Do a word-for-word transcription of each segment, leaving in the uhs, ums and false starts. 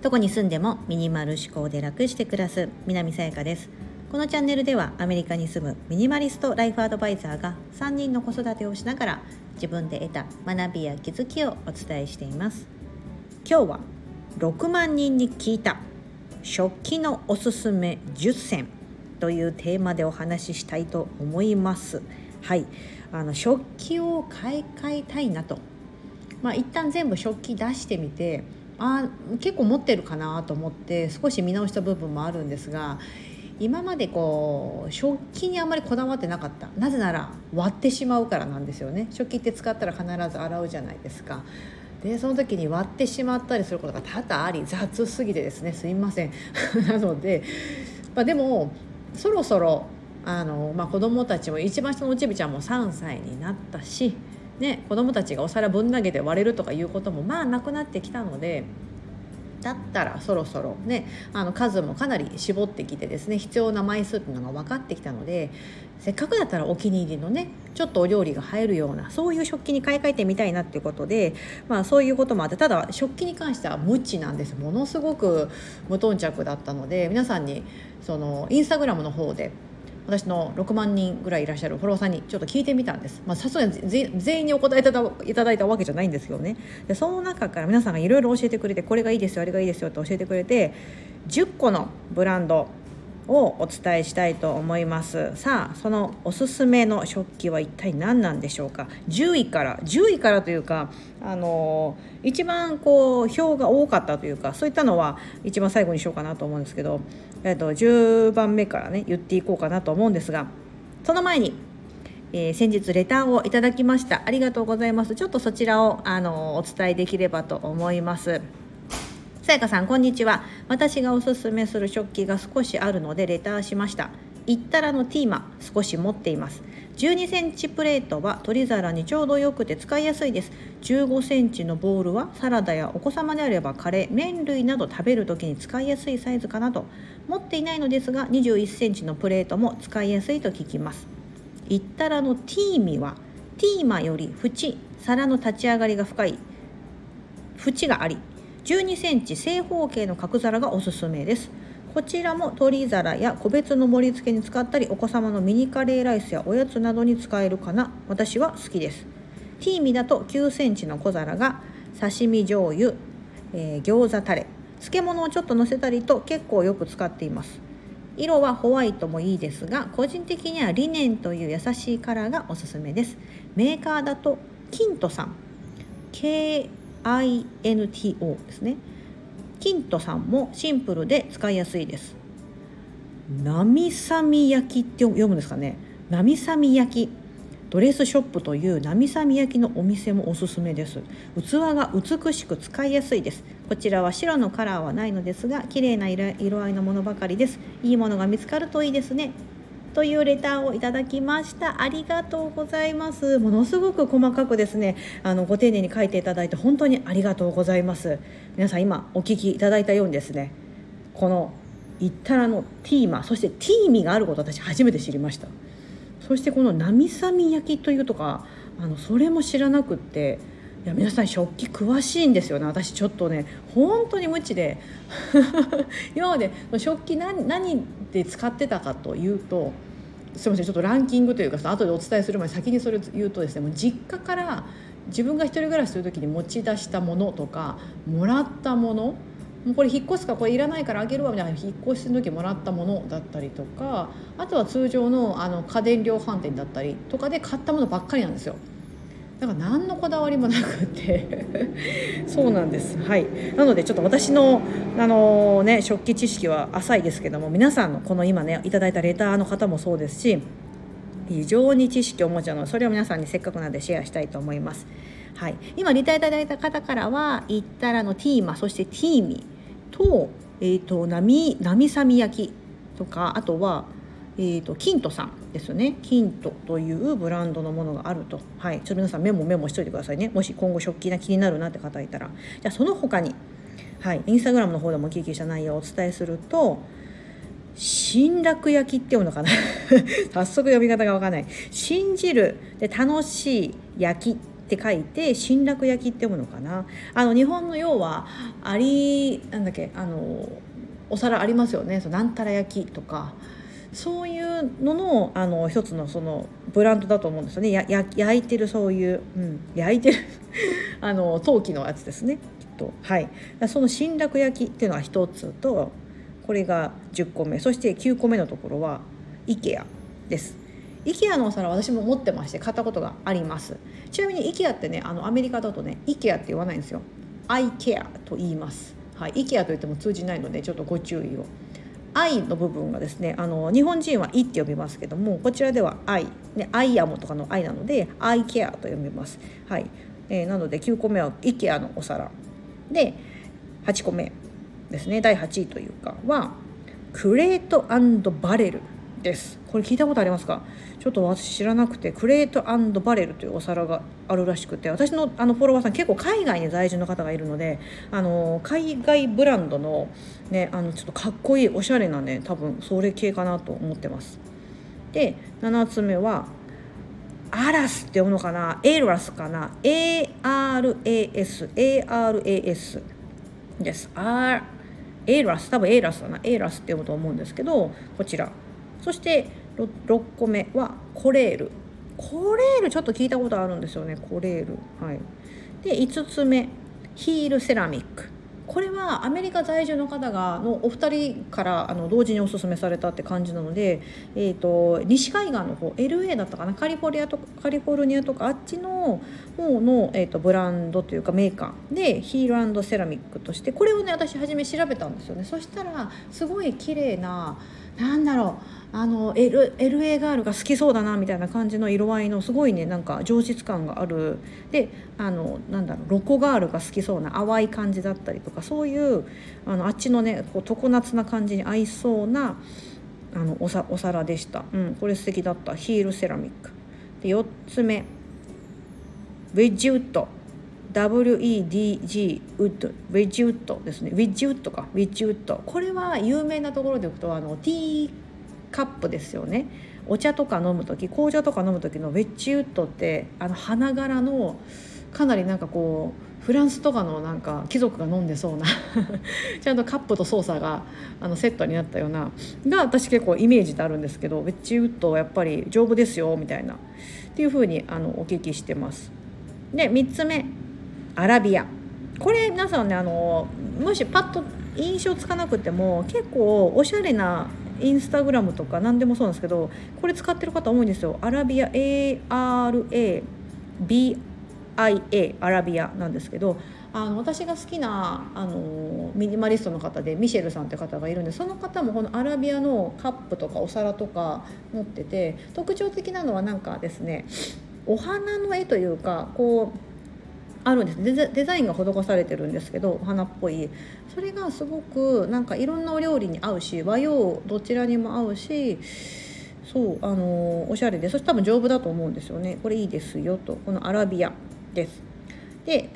どこに住んでもミニマル思考で楽して暮らす南さやかです。このチャンネルではアメリカに住むミニマリストライフアドバイザーがさんにんの子育てをしながら自分で得た学びや気づきをお伝えしています。今日はろくまんにんに聞いた食器のおすすめじゅっせんというテーマでお話ししたいと思います。はい、あの食器を買い替えたいなと、まあ、一旦全部食器出してみて、あ結構持ってるかなと思って少し見直した部分もあるんですが、今までこう食器にあんまりこだわってなかった。なぜなら割ってしまうからなんですよね。食器って使ったら必ず洗うじゃないですか。でその時に割ってしまったりすることが多々あり、雑すぎてですねすいませんなので、まあ、でもそろそろあのまあ、子供たちも一番下のおちびちゃんもさんさいになったし、ね、子供たちがお皿ぶん投げて割れるとかいうこともまあなくなってきたので、だったらそろそろ、ね、あの数もかなり絞ってきてですね、必要な枚数っていうのが分かってきたので、せっかくだったらお気に入りのねちょっとお料理が入るようなそういう食器に買い替えてみたいなっていうことで、まあ、そういうこともあって、ただ食器に関しては無知なんです。ものすごく無頓着だったので、皆さんにそのインスタグラムの方で私のろくまんにんぐらいいらっしゃるフォロワーさんにちょっと聞いてみたんです。まあ、さすがに全員にお答えいただいたわけじゃないんですけどね。でその中から皆さんがいろいろ教えてくれて、これがいいですよあれがいいですよって教えてくれて、じゅっこのブランドをお伝えしたいと思います。さあそのおすすめの食器は一体何なんでしょうか。じゅういからじゅういからというか、あのー、一番こう票が多かったというか、そういったのは一番最後にしようかなと思うんですけど、えっと、じゅうばんめからね言っていこうかなと思うんですが、その前に、えー、先日レターをいただきました。ありがとうございます。ちょっとそちらを、あのー、お伝えできればと思います。さやかさんこんにちは。私がおすすめする食器が少しあるのでレターしました。イッタラのティーマ少し持っています。じゅうにセンチプレートは取り皿にちょうどよくて使いやすいです。じゅうごセンチのボウルはサラダやお子様であればカレー、麺類など食べるときに使いやすいサイズかなと。持っていないのですがにじゅういっセンチのプレートも使いやすいと聞きます。イッタラのティーミはティーマより縁、皿の立ち上がりが深い縁があり、じゅうにセンチ正方形の角皿がおすすめです。こちらも取り皿や個別の盛り付けに使ったり、お子様のミニカレーライスやおやつなどに使えるかな。私は好きです。ティーミだときゅうセンチの小皿が刺身醤油、えー、餃子タレ、漬物をちょっと乗せたりと結構よく使っています。色はホワイトもいいですが、個人的にはリネンという優しいカラーがおすすめです。メーカーだとKINTOさん、ケーアイエヌティーオー ですね。KINTOさんもシンプルで使いやすいです。ナミサミ焼きって読むんですかね。ナミサミ焼きドレスショップというナミサミ焼きのお店もおすすめです。器が美しく使いやすいです。こちらは白のカラーはないのですが綺麗な色合いのものばかりです。いいものが見つかるといいですねというレターをいただきました。ありがとうございます。ものすごく細かくですね、あのご丁寧に書いていただいて本当にありがとうございます。皆さん今お聞きいただいたようにですね、このイッタラのティーマそしてティーミがあることを私初めて知りました。そしてこのナミサミ焼きというとか、あのそれも知らなくって、いや皆さん食器詳しいんですよね。私ちょっとね本当に無知で今まで食器 何, 何で使ってたかというと、すいませんちょっとランキングというか後でお伝えする前に先にそれを言うとですね、もう実家から自分が一人暮らしする時に持ち出したものとかもらったもの、もうこれ引っ越すかこれいらないからあげるわみたいな引っ越しの時もらったものだったりとか、あとは通常 の, あの家電量販店だったりとかで買ったものばっかりなんですよ。だから何のこだわりもなくてそうなんです、はい、なのでちょっと私の、あのーね、食器知識は浅いですけども、皆さんのこの今ねいただいたレターの方もそうですし、非常に知識をお持ちなのでそれを皆さんにせっかくなのでシェアしたいと思います、はい、今レターいただいた方からはイッタラのティーマそしてティーミ と,、えー、とナミサミ焼きとか、あとはえーと、KINTOさんですよね。KINTOというブランドのものがあると、はい、ちょっと皆さんメモメモしといてくださいね。もし今後食器が気になるなって方いたら、じゃあその他に、はい、インスタグラムの方でもお聞きした内容をお伝えすると、辛楽焼きって読むのかな早速読み方がわからない。信じるで楽しい焼きって書いて新楽焼って読むのかな。あの日本の要はありなんだっけあのお皿ありますよね、そのなんたら焼きとかそういうののあの一つのそのブランドだと思うんですよね。やや焼いてるそういう、うん、焼いてるあの陶器のやつですねきっと、はい、その新楽焼っていうのが一つと、これがじゅっこめ、そしてきゅうこめのところは IKEA です。 IKEA のお皿私も持ってまして買ったことがあります。ちなみに IKEA ってね、あのアメリカだとね IKEA って言わないんですよ、 IKEA と言います。はい、IKEA と言っても通じないのでちょっとご注意を。 I の部分がですね、あの日本人は I って呼びますけども、こちらでは I、ね、I am とかの I なので IKEA と読みます。はい、えー、なのできゅうこめは IKEA のお皿で、はちこめですね、だいはちいというかはクレート&バレルです。これ聞いたことありますか？ちょっと私知らなくて、クレート&バレルというお皿があるらしくて、私のあのフォロワーさん結構海外に在住の方がいるので、あの海外ブランドのね、あのちょっとかっこいいおしゃれなね、多分それ系かなと思ってます。でななつめはアラスって読むのかな、エラスかな、 エーアールエーエス エーアールエーエス です。あエラス、多分エラスだな、エラスって読むと思うんですけど、こちら。そしてろっこめはコレール。コレールちょっと聞いたことあるんですよね、コレール。はい、でいつつめヒールセラミック。これはアメリカ在住の方がのお二人からあの同時におすすめされたって感じなので、えーと、西海岸の方 エルエー だったかな、カリフォルニアとか、カリフォルニアとかあっちの方の、えーと、ブランドというかメーカーでヒール&セラミックとして、これをね私初め調べたんですよね。そしたらすごい綺麗な、なんだろう、あの L、エルエー ガールが好きそうだなみたいな感じの色合いの、すごいねなんか上質感がある、であのなんだろう、ロコガールが好きそうな淡い感じだったりとか、そういうあのあっちのねこう常夏な感じに合いそうなあの お, さお皿でした、うん、これ素敵だった、ヒールセラミックで。よっつめウェッジウッド、 ダブリューイーディージー ウッド、ウェッジウッドですね、ウェッジウッドか、ウェッジウッド、これは有名なところでいくとあのティーカップですよね。お茶とか飲むとき、紅茶とか飲むときのウェッジウッドって、あの花柄のかなりなんかこうフランスとかのなんか貴族が飲んでそうなちゃんとカップとソーサーがあのセットになったようなが、私結構イメージであるんですけど、ウェッジウッドはやっぱり丈夫ですよみたいなっていう風にあのお聞きしてます。でみっつめアラビア。これ皆さんね、あのもしパッと印象つかなくても、結構おしゃれなインスタグラムとか何でもそうなんですけど、これ使ってる方多いんですよ。アラビア エーアールエービーアイエー アラビアなんですけど、あの私が好きなあのミニマリストの方でミシェルさんって方がいるんで、その方もこのアラビアのカップとかお皿とか持ってて、特徴的なのはなんかですね、お花の絵というかこうあるんです。 デザ、デザインが施されてるんですけど、お花っぽい、それがすごくなんかいろんなお料理に合うし、和洋どちらにも合うし、そうあのおしゃれで、そして多分丈夫だと思うんですよね。これいいですよと、このアラビアです。で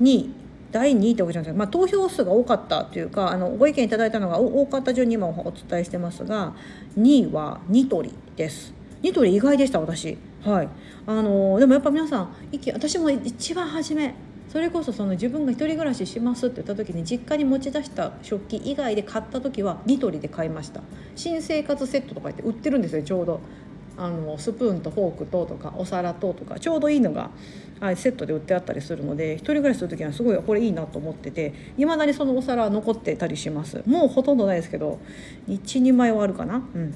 にい、だいにいってわけじゃないですけど、まあ、投票数が多かったというか、あのご意見いただいたのが多かった順に今お伝えしてますが、にいはニトリです。ニトリ意外でした私。はい、あのでもやっぱ皆さん、私も一番初めそれこそ、その自分が一人暮らししますって言った時に実家に持ち出した食器以外で買った時はニトリで買いました。新生活セットとか言って売ってるんですよ。ちょうどあのスプーンとフォークととかお皿ととかちょうどいいのがセットで売ってあったりするので、一人暮らしする時はすごいこれいいなと思ってて、いまだにそのお皿は残ってたりします。もうほとんどないですけど いちにまいはあるかな、うん、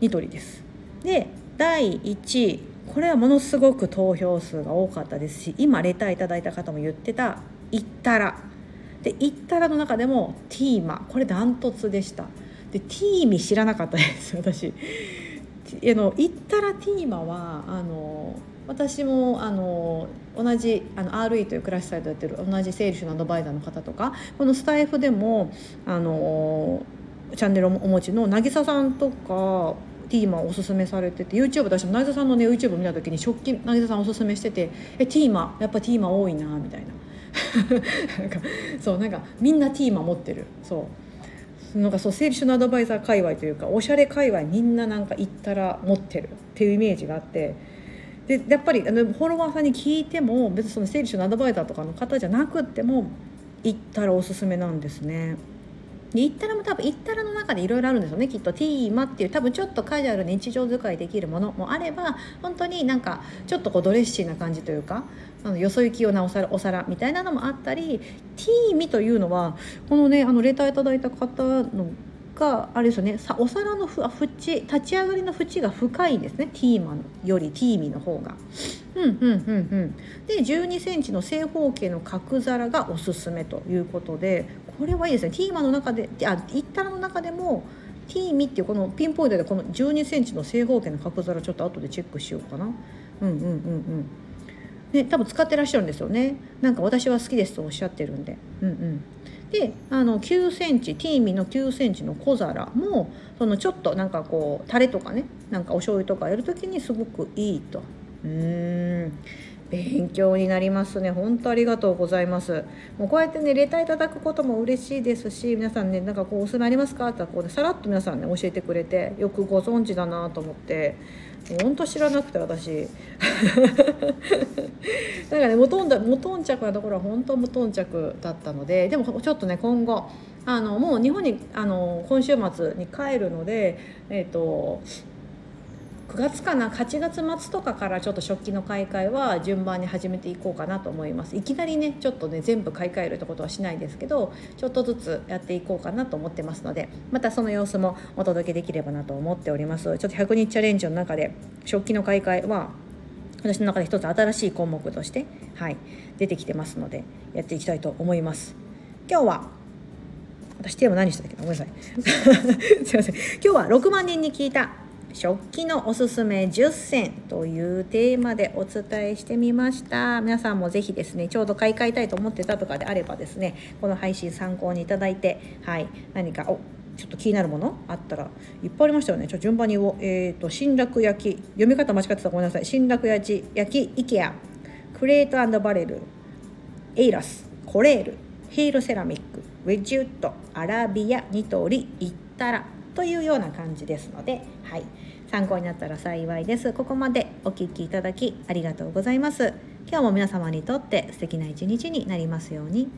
ニトリです。でだいいちい、これはものすごく投票数が多かったですし、今レターいただいた方も言ってたイッタラで、イッタラの中でもティーマ、これダントツでした。でティーミ知らなかったです私。あのイッタラティーマはあの私もあの同じあの アールイー というクラッシュサイトやってる同じセールスのアドバイザーの方とか、このスタイフでもあのチャンネルをお持ちの渚さんとかティーマおすすめされてて、 YouTube 私も渚さんのね YouTube 見た時に食器渚さんおすすめしてて、えティーマやっぱティーマ多いなみたいななんかそうなんかみんなティーマ持ってる、そうなんかそうセールスのアドバイザー界隈というかおしゃれ界隈みんななんか行ったら持ってるっていうイメージがあって、でやっぱりあのフォロワーさんに聞いても、別にその整理収納アドバイザーとかの方じゃなくっても行ったらおすすめなんですね。で行ったらも多分行ったらの中でいろいろあるんですよね、きっと。ティーマっていう多分ちょっとカジュアル日常使いできるものもあれば、本当になんかちょっとこうドレッシーな感じというか、あのよそ行き用なお皿、お皿みたいなのもあったり、ティーミというのはこのね、あのレターいただいた方のがあれですよね、お皿のふ縁立ち上がりの縁が深いんですね、ティーマよりティーミの方が。うんうんうんうん、でじゅうにセンチの正方形の角皿がおすすめということで、これはいいですね。ティーマの中で、あ、イッタラの中でもティーミっていうこのピンポイントでこのじゅうにセンチの正方形の角皿、ちょっと後でチェックしようかな。うんうんうんうん。ね、多分使ってらっしゃるんですよね。なんか私は好きですとおっしゃってるんで。うんうん。で、あのきゅうセンチ、ティーミのきゅうセンチの小皿も、そのちょっとなんかこうタレとかね、なんかお醤油とかやるときにすごくいいと。うーん、勉強になりますね。本当ありがとうございます。もうこうやってね、レターいただくことも嬉しいですし、皆さんね、なんかこうおすすめありますかってこう、ね、さらっと皆さんね教えてくれて、よくご存知だなと思って、本当知らなくて私なんかね、無頓着、無頓着なところは本当無頓着だったので、でもちょっとね、今後あのもう日本にあの今週末に帰るので、えっとくがつかな、はちがつ末とかからちょっと食器の買い替えは順番に始めていこうかなと思います。いきなりね、ちょっとね全部買い替えるってことはしないですけど、ちょっとずつやっていこうかなと思ってますので、またその様子もお届けできればなと思っております。ちょっとひゃくにちチャレンジの中で食器の買い替えは私の中で一つ新しい項目として、はい、出てきてますので、やっていきたいと思います。今日は私テーマ何したっけ、ごめんなさいすいません。今日はろくまんにんに聞いた食器のおすすめじゅっせんというテーマでお伝えしてみました。皆さんもぜひですね、ちょうど買い替えたいと思ってたとかであればですね、この配信参考にいただいて、はい、何かおちょっと気になるものあったら、いっぱいありましたよね。ちょっと順番にを、えーと、新楽焼き、読み方間違ってたらごめんなさい。新楽焼き、IKEA、クレート&バレル、エイラス、コレール、ヒールセラミック、ウェジウッド、アラビア、ニトリ、イッタラというような感じですので、はい、参考になったら幸いです。ここまでお聞きいただきありがとうございます。今日も皆様にとって素敵な一日になりますように。